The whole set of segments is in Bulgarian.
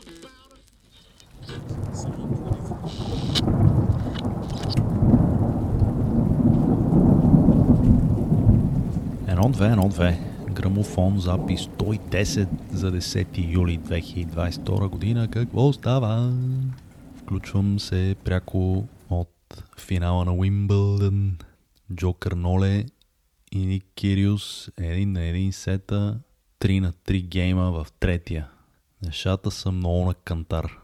1-2. Грамофон, запис 110 за 10 юли 2022 година. Какво става? Включвам се пряко от финала на Уимблдън. Джокър Ноле и Ник Кириос 1-1 сета, 3-3 гейма в третия. Нещата са много на кантар,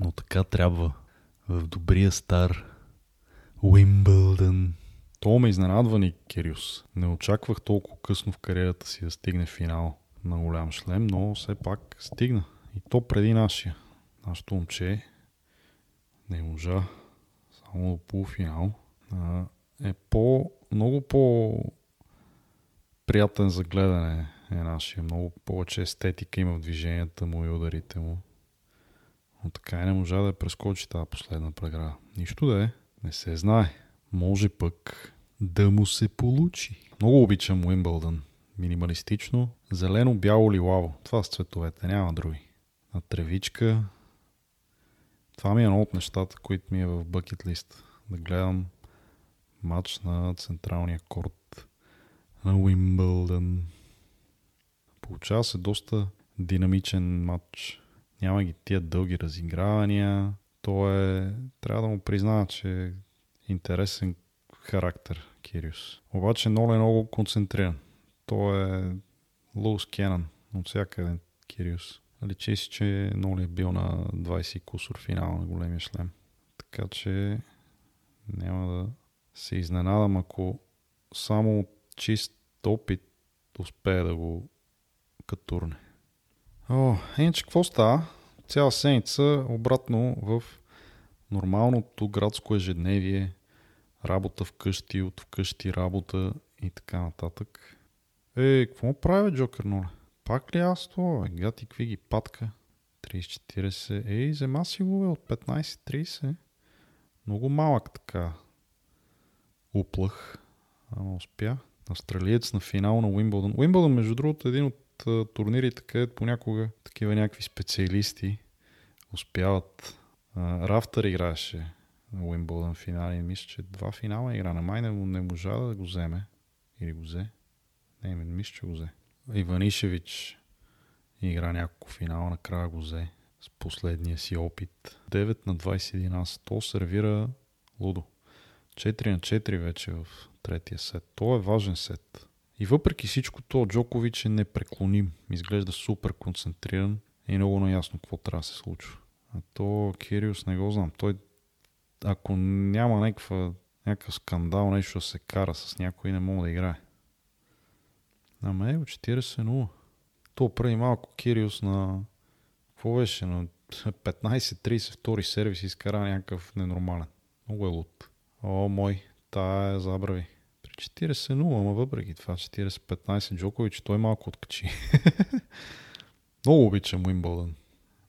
но така трябва. В добрия стар Уимблдън. То ме изненадва Ник Кириос. Не очаквах толкова късно в кариерата си да стигне финал на голям шлем, но все пак стигна. И то преди нашия. Нашето момче не можа само до полуфинал. Е много по-приятен за гледане е нашия. Много повече естетика има в движенията му и ударите му. Но така и не можа да я прескочи тази последна преграда. Нищо да е. Не се знае. Може пък да му се получи. Много обичам Уимбълдън. Минималистично. Зелено, бяло, лилаво. Това с цветовете. Няма други. На тревичка. Това ми е едно от нещата, които ми е в бъкет лист. Да гледам матч на централния корт на Уимбълдън. Получава се доста динамичен матч. Няма ги тия дълги разигравания. Трябва да му призная, че интересен характер Кириос. Обаче Ноле е много концентриран. Той е Лоус Кенън от всякъде Кириос. Личи си, че Ноле е бил на 20 кусор финал на големия шлем. Така че няма да се изненадам, ако само чист опит успее да го катурне. Иначе какво става? Цяла седмица обратно в нормалното градско ежедневие, работа вкъщи, от вкъщи работа и така нататък. Какво прави Джокър Ноле? Пак ли аз това? Гати какви ги патка. 30-40. Взема си го от 15-30. Много малък така уплах. Ама успя. Австралиец на финал на Уимбълдън. Уимбълдън, между другото, един от турнирите, където понякога такива някакви специалисти успяват. Рафтър играеше на Уимбълдън финали. Мисля, че два финала игра. На май не можа да го вземе. Или го взе. Не мисля, че го взе. Иванишевич игра няколко финала. Накрая го взе с последния си опит. 9-21. Аз то сервира лудо. 4-4 вече в третия сет. То е важен сет. И въпреки всичко то Джокович е непреклоним. Изглежда супер концентриран и много наясно какво трябва да се случва. А то Кириос не го знам. Той, ако няма някакъв скандал, нещо да се кара с някой, не мога да играе. Ама 40-0. То преди малко Кириос на какво беше? На 15-30 втори сервис изкара някакъв ненормален. Много е луд. Мой, тая е забрави. При 40-0, ама въпреки това 40-15 Джокович, той малко откачи. Много обичам Уимбълдън.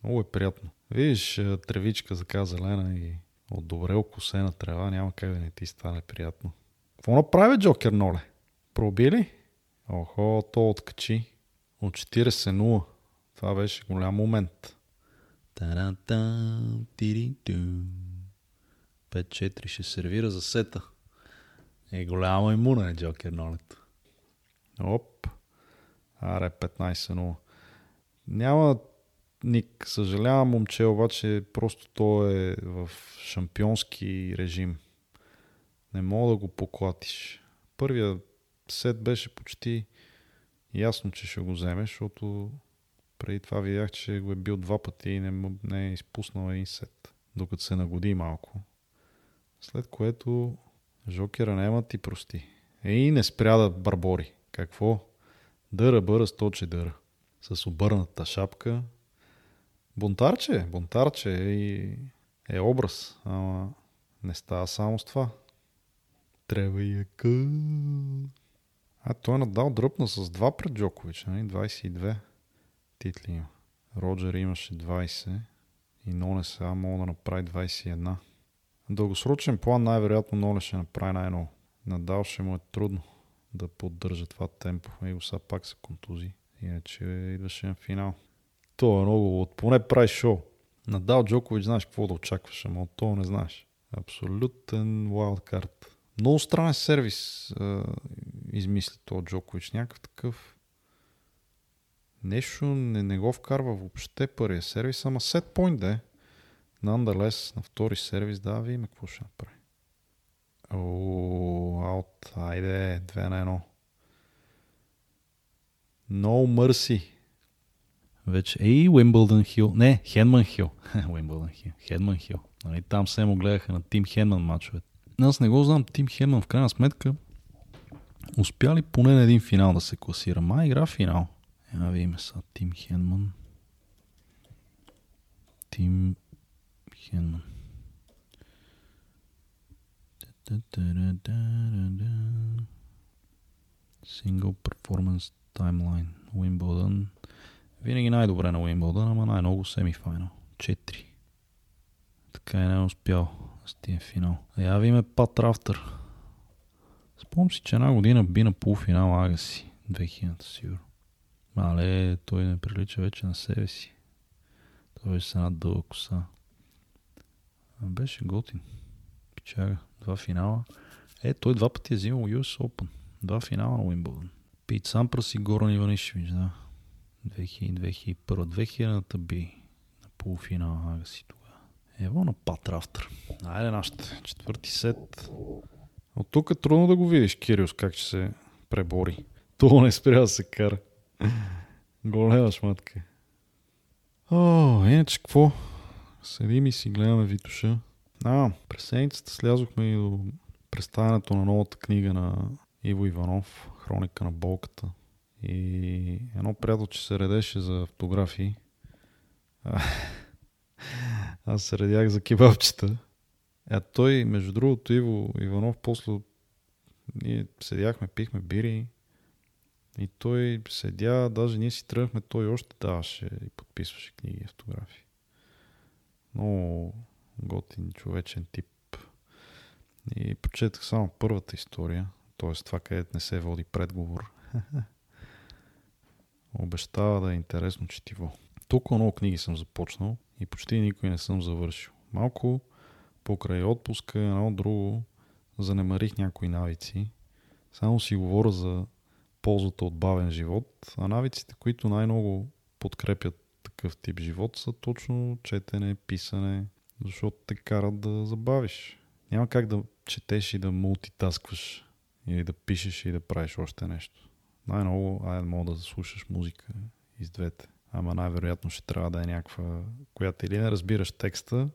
Много е приятно. Виж, тревичка така зелена и от добре окосена трева, няма как да не ти стане приятно. Какво направи Джокер Ноле? Проби ли? То откачи. От 40-0. Това беше голям момент. 5-4 ще сервира за сета. Голяма имуна е Джокер Нолето. Оп. Аре, 15-0. Няма Ник, съжалявам, момче, обаче просто той е в шампионски режим. Не мога да го поклатиш. Първия сет беше почти ясно, че ще го вземеш, защото преди това видях, че го е бил два пъти и не е изпуснал един сет, докато се нагоди малко. След което Жокера няма ти прости. И не спря да барбори. Какво? Дъра-бъра, сточе дъра. С обърната шапка. Бунтарче и е образ, ама не става само с това. Трябва и къл. Той Надал дръпна с 2 пред Джокович, 22 титли има. Роджер имаше 20 и Ноле сега мога да направи 21. Дългосрочен план най-вероятно Ноле ще направи най-ново. Надал ще му е трудно да поддържа това темпо. Его сега пак се контузи, иначе идваше на финал. То е много, поне прави шоу. Надал Джокович, знаеш какво да очакваш, ама от това не знаеш. Абсолютен уайлдкарт. Много странен сервис измисли това Джокович. Някакъв такъв нещо не го вкарва въобще първия сервис, ама сетпойнт да е. Nonetheless, на втори сервис да видим какво ще направи. Аут, айде, 2-1. No mercy. Вече и Уимблдън Хил. Не, Хенман Хил. Уимблдън Хил. Хенман Хил. Нали, там се му гледаха на Тим Хенман мачовете. Аз не го знам, Тим Хенман в крайна сметка успя ли поне на един финал да се класира? Май игра финал. Я видим са Тим Хенман. Тим Хенман. Single Performance Timeline. Уимблдън. Винаги най-добре на Уимблдън, ама най-много семифайнал. 4. Така и не е успял с тия финал. Я видим Патрафтер. Спомням си, че една година би на полуфинал Агаси. 2000 сигурно. Але той не прилича вече на себе си. Той беше с една дълга коса. Беше готин. Пичага. 2 финала. Той 2 пъти е взимал US Open. 2 финала на Уимблдън. Пийт Сампрас и Горан Иванишевич, да. 2000-2001. 2000-та би на полуфинала Агаси тогава. Ево на Патрафтер. Айде нашата. 4-ти сет. От тук е трудно да го видиш, Кириос, как ще се пребори. Това не спря да се кара. Голема шматка. Иначе какво? Седим и си гледаме Витоша. През седмицата слязохме и до представянето на новата книга на Иво Иванов, Хроника на болката. И едно приятелче се редеше за автографии. Аз се редях за кебабчета. Той, между другото, Иво Иванов, после ние седяхме, пихме бири. И той седя, даже ние си тръгнахме, той още даваше и подписваше книги и автографии. Много готин човечен тип. И прочетах само първата история, т.е. това, където не се води предговор. Обещава да е интересно четиво. Толкова много книги съм започнал и почти никой не съм завършил. Малко покрай отпуска, едно друго, занемарих някои навици. Само си говоря за ползата от бавен живот, а навиците, които най-много подкрепят такъв тип живот, са точно четене, писане, защото те карат да забавиш. Няма как да четеш и да мултитаскваш или да пишеш и да правиш още нещо. Най-много мога да слушаш музика из двете, ама най-вероятно ще трябва да е някаква, която или не разбираш текста,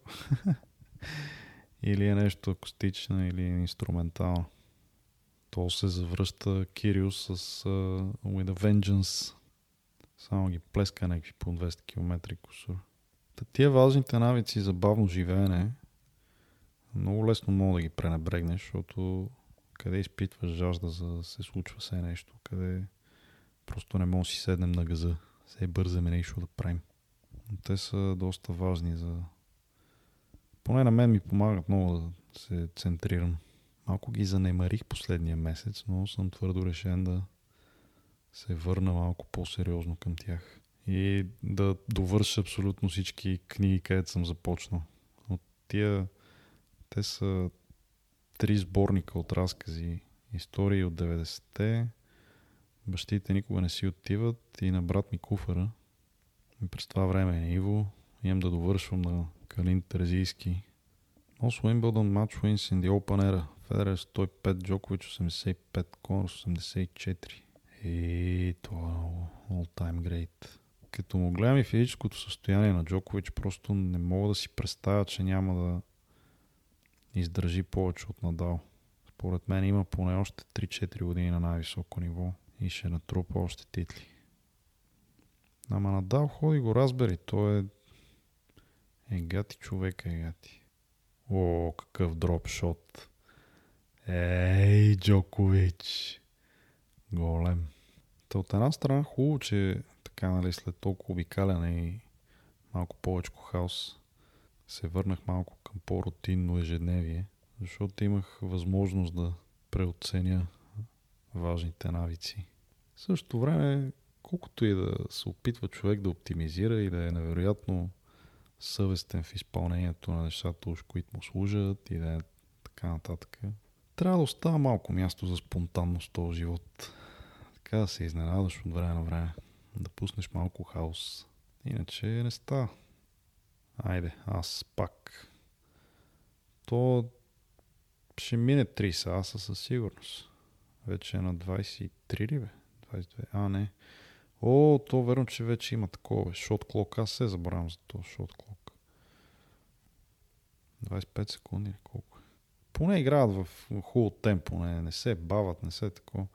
или е нещо акустично, или инструментално. То се завръща Кириос с With a Vengeance. Само ги плеска някакви по 200 км кусор. Тия важните навици за бавно живеене много лесно мога да ги пренебрегнеш, защото къде изпитваш жажда за да се случва все нещо, къде просто не мога да си седнем на газа, все бързаме нещо да правим. Но те са доста важни за... Поне на мен ми помагат много да се центрирам. Малко ги занемарих последния месец, но съм твърдо решен да се върна малко по-сериозно към тях. И да довърша абсолютно всички книги, където съм започнал. От тия, те са 3 сборника от разкази, истории от 90-те, бащите никога не си отиват и на брат ми куфара. И през това време е Иво. Имам да довършвам на Калин Терзийски. Also Wimbledon match wins in the open era. Федерер 105, Джокович 85, Конор 84. И това е много all-time great. Като му гледам и физическото състояние на Джокович, просто не мога да си представя, че няма да издържи повече от Надал. Според мен има поне още 3-4 години на най-високо ниво и ще натрупа още титли. Ама Надал ходи го разбери, той е гати човек, гати. О, какъв дропшот. Ей, Джокович! Голем! Та от една страна хубаво, че така, нали, след толкова обикаляне и малко повече хаос се върнах малко към по-рутинно ежедневие, защото имах възможност да преоценя важните навици. В същото време, колкото и да се опитва човек да оптимизира и да е невероятно съвестен в изпълнението на нещата, които му служат и да е така нататък. Трябва да остава малко място за спонтанност в този живот. Така да се изненадаш от време на време. Да пуснеш малко хаос. Иначе не става. Айде, аз пак. То ще мине 30 аса със сигурност. Вече е на 23 ли бе? 22. А, не. О, то верно, че вече има такова. Shot clock. Аз се забравям за то. Shot clock. 25 секунди или колко е. Поне играят в хубаво темпо. Не се бават, не се такова.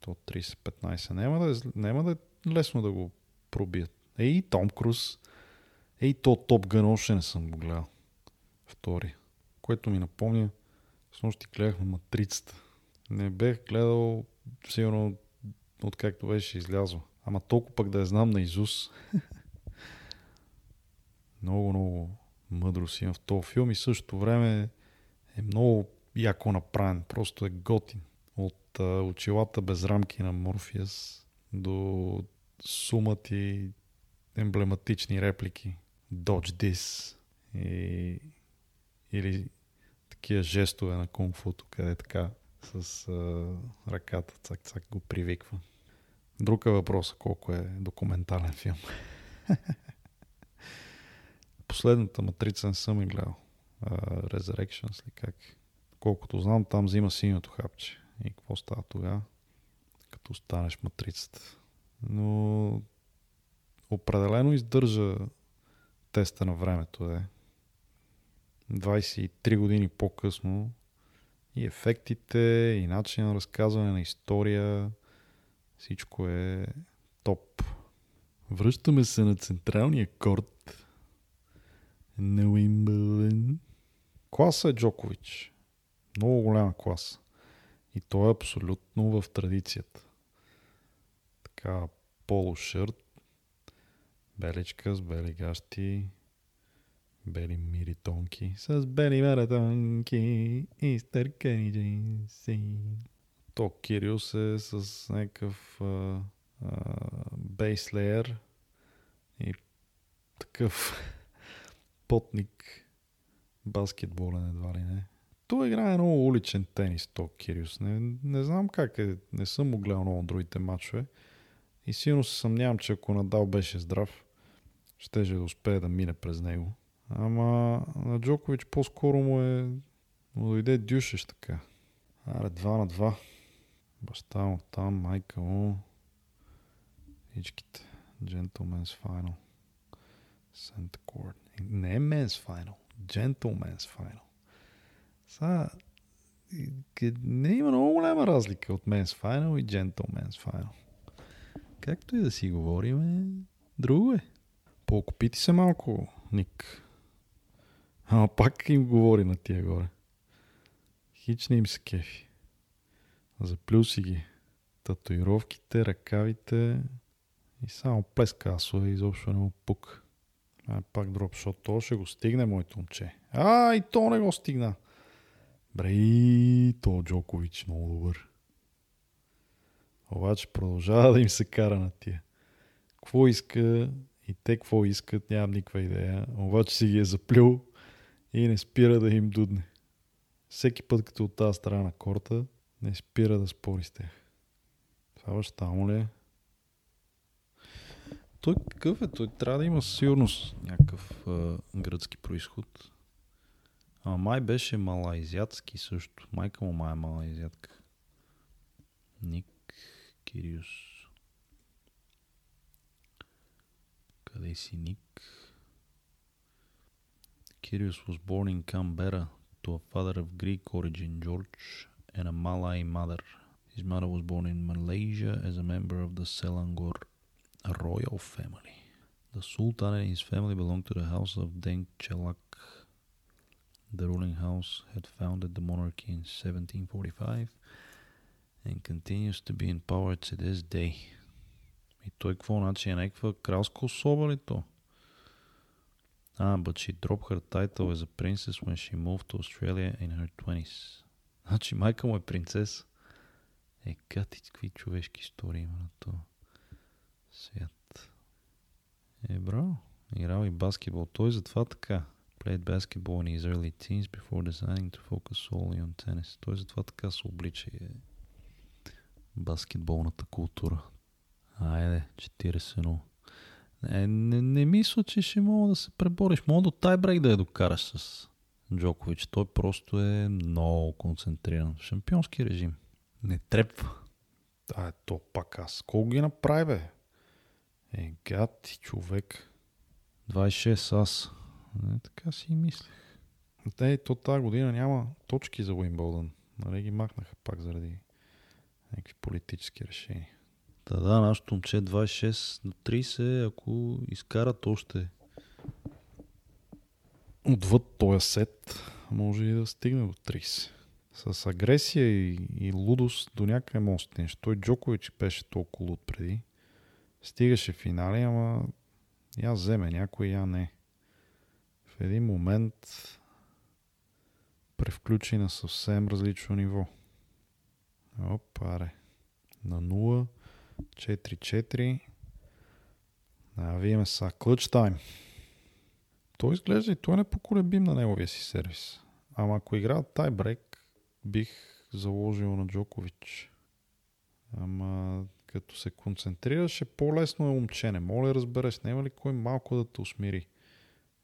То 30-15. Няма да е лесно да го пробият. Ей, Том Круз. Ей, то Top Gun още не съм го гледал. Втори. Което ми напомня, снощи гледахме Матрицата. Не бех гледал сигурно откакто беше излязла. Ама толкова пък да я знам на изус. Много мъдро си има в този филм и същото време е много яко направен. Просто е готин. От очилата без рамки на Морфиус до сумът и емблематични реплики. Dodge this. Или такива жестове на кунг-футо, къде така с ръката цак-цак го привиква. Друг е въпросът колко е документален филм. Последната Матрица не съм и гледал. Resurrections ли как? Колкото знам, там взима синьото хапче. И какво става тогава? Като станеш Матрицата. Но определено издържа теста на времето, е. 23 години по-късно и ефектите, и начин на разказване на история, всичко е топ. Връщаме се на централния корт на Уимблдън. Класа е Джокович. Много голяма класа. И той е абсолютно в традицията. Така полушърт, беличка с бели гащи, бели мири тонки, с бели маратонки и стъркани джинси. То Кириос е с някакъв бейслеер и такъв потник, баскетболен едва ли не. Той играе много уличен тенис, то Кириос. Не знам как е, не съм му гледал много другите матчове и силно се съмнявам, че ако Надал беше здрав, щеше да успее да мине през него. Ама на Джокович по-скоро му дойде дюшеш така. Аре, 2-2. Баща му там, майка му. Всичките. Gentleman's Final. Сент Корт. Не е Men's Final. Gentleman's Final. Сега не има много голяма разлика от Men's Final и Gentleman's Final. Както и да си говорим, друго е. Поокупити се малко, Ник. Ама пак им говори на тия горе. Хич не им се кефи. Заплюси ги. Татуировките, ръкавите и само плеска асове, изобщо не му пук. А пак дропшот. То ще го стигне, моето момче. А, и то не го стигна. Брей, то Джокович много добър. Обаче продължава да им се кара на тия. Какво иска... И те какво искат, нямам никаква идея. Обаче си ги е заплюл и не спира да им дудне. Всеки път, като от тази страна на корта, не спира да спори с тях. Това баща му ли е? Той какъв е? Той трябва да има сигурност някакъв гръцки происход. А май беше малайзиатски също. Майка му май е малайзиатка. Ник Кириос. Къде си, Ник? Kyrgios was born in Canberra to a father of Greek origin, George, and a Malay mother. His mother was born in Malaysia as a member of the Selangor Royal family. The Sultan and his family belonged to the house of Deng Chelak. The ruling house had founded the monarchy in 1745 and continues to be in power to this day. И той какво начин е някаква кралска особа ли то? But she dropped her title as a princess when she moved to Australia in her 20s. Значи майка му е принцеса. Е, кати, какви човешки истории има на то свят. Е, браво. играл и баскетбол. Той затова така. Played basketball in his early teens before deciding to focus solely on tennis. Той затова така се облича и баскетболната култура. Айде, 41. Не мисля, че ще мога да се пребориш. Мога до тайбрейк да я докараш с Джокович. Той просто е много концентриран. Шампионски режим. Не трепва. А, то пак аз. Колко ги направи, бе? Е, гад човек. 26 аз. Не, така си и мислех. Те, то тази година няма точки за Уимбълдън. Нали ги махнаха пак заради някакви политически решения. Да, нашето момче 26 на 30, ако изкарат още отвъд този сет, може и да стигне до 30. С агресия и лудост до някакъв мост нещо. Той Джокович беше толкова луд преди. Стигаше финали, ама я вземе някой, я не. В един момент превключи на съвсем различно ниво. Опаре. На 0. 4-4. Навиеме са клъч тайм. Той изглежда и той не поколебим на неговия си сервис. Ама ако игра тайбрейк, бих заложил на Джокович. Ама като се концентрираше, по-лесно е момчене. Моля, разбереш, няма ли кой малко да те усмири.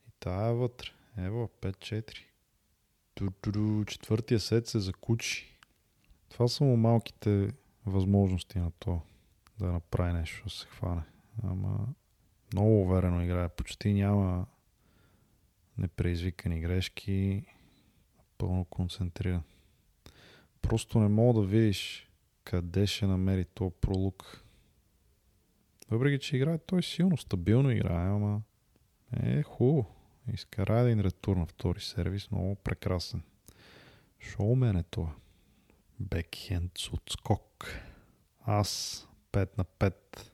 И тая е вътре. Ева, 5-4. Четвъртия сет се закучи. Това са му малките възможности на това. Да направи нещо, да се хване. Ама много уверено играе. Почти няма непреизвикани грешки. Пълно концентриран. Просто не мога да видиш къде ще намери този пролук. Въпреки, че играе, той силно, стабилно играе, ама е хубаво. Изкара един ретур на втори сервис. Много прекрасен. Шоумен е това. Бекхенд отскок. Аз 5 на 5.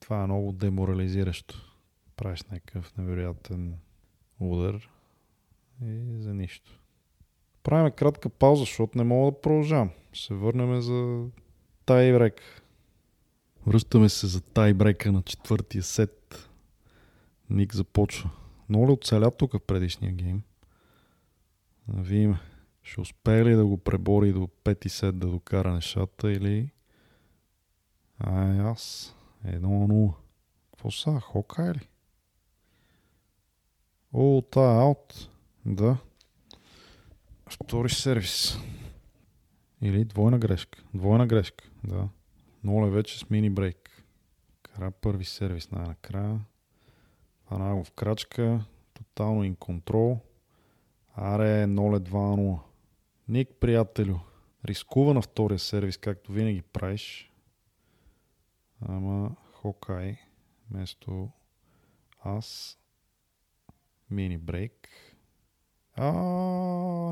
Това е много деморализиращо. Правиш някакъв невероятен удар и за нищо. Правим кратка пауза, защото не мога да продължавам. Се върнем за тайбрейк. Връщаме се за тайбрейка на четвъртия сет. Ник започва. Много ли оцеля тук в предишния гейм? Вим, ще успее ли да го пребори до пети сет да докара нещата или... Ай, аз. 1-0. Какво са? Хока или? О, тая аут. Да. Втори сервис. Или двойна грешка. Двойна грешка. Да. Ноле вече с мини брейк. Кара първи сервис накрая. Панагов в крачка. Тотално ин контрол. Аре, 0-2-0. Ник, приятелю. Рискува на втория сервис, както винаги правиш. Ама Хокай вместо аз мини брейк.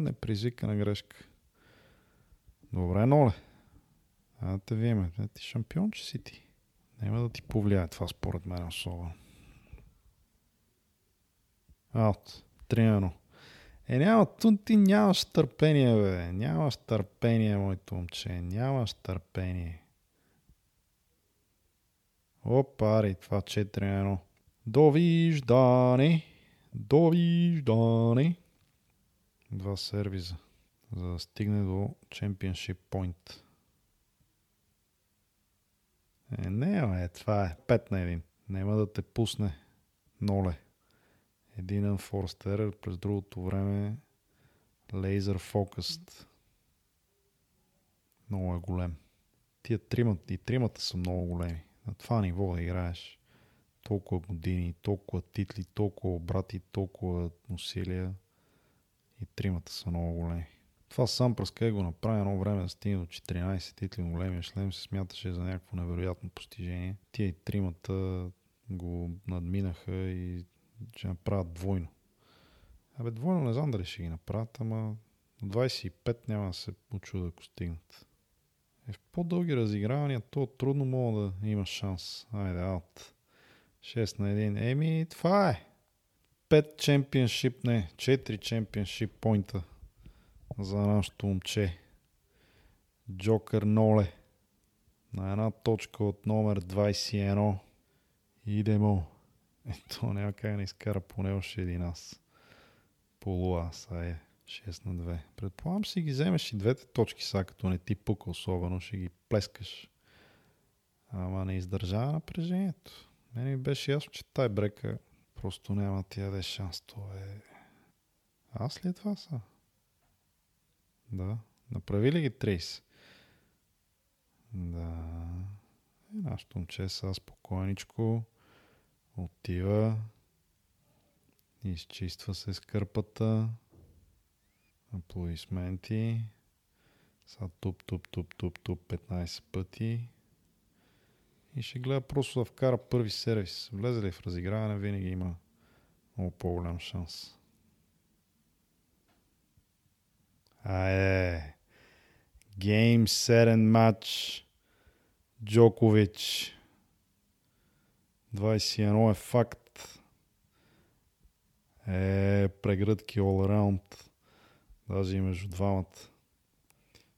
Непризвикана грешка. Добре, Ноле. А те виеме. Ти шампион, че си ти. Няма да ти повлияе това според мен особено. Аут. 3-1. Е, няма тун, ти нямаш търпение, бе. Нямаш търпение, моето момче. Нямаш търпение. Опари, това 4-1. Довиждане! Довиждане! Два сервиза, за да стигне до Championship Point. Е, не, това е 5 на 1. Няма да те пусне. Ноле. Един unforced error, през другото време laser focused. Много е голем. Тия тримата са много големи. На това ниво да играеш толкова години, толкова титли, толкова обрати, толкова усилия и тримата са много големи. Това сам през къде го направи едно време да стигне до 14 титли, големия шлем се смяташе за някакво невероятно постижение. Тия и тримата го надминаха и ще направят двойно. Абе двойно не знам дали ще ги направят, ама 25 няма да се очуда ако стигнат. Е, в по-дълги разигравания то трудно мога да има шанс. Айде, аут. 6 на 1. Еми, това е. 4 чемпионшип поинта за нашото момче. Джокър Ноле. На една точка от номер 21. Идемо. Ето, няма как не изкара поне още един аз. Полуаз, а е 6 на 2. Предполагам, си ги вземеш и двете точки са, като не ти пука особено, ще ги плескаш. Ама не издържава напрежението. Мене ми беше ясно, че тай брека просто няма тия де шанс. Това е... Аз след това са? Да. Направи ли ги 30? Да. И нашото момче са спокойничко отива, изчиства се с кърпата, аплодисменти, са туп 15 пъти и ще гледа просто да вкара първи сервис. Влезе ли в разиграване, винаги има много по-голям шанс. Game, 7 матч, Джокович, 21 е факт. Прегръдки all around. Даже и между двамата.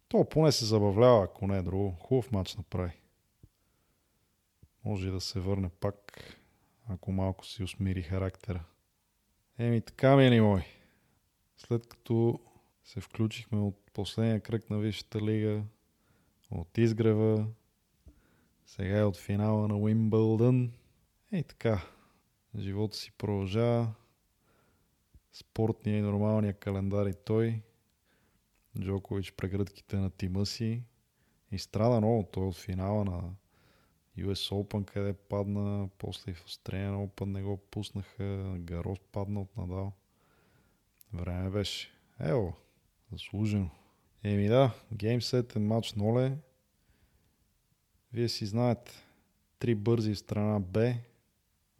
То поне се забавлява, ако не е друго. Хубав матч направи. Може и да се върне пак, ако малко си усмири характера. Еми така, мили мой. След като се включихме от последния кръг на Висшата лига, от Изгрева, сега е от финала на Уимблдън. Ей така, живота си продължава, спортния и нормалния календар и той, Джокович прегръдките на тима си и страда много, той от финала на US Open, къде падна, после и в Australian Open не го пуснаха, Гарос падна от Надал. Време беше. Ево, заслужено. Еми да, геймсетен матч ноле. Вие си знаете, 3 бързи в страна Б.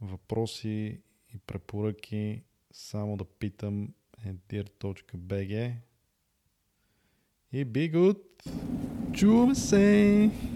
Въпроси и препоръки само да питам edir.bg и be good! Чуваме се!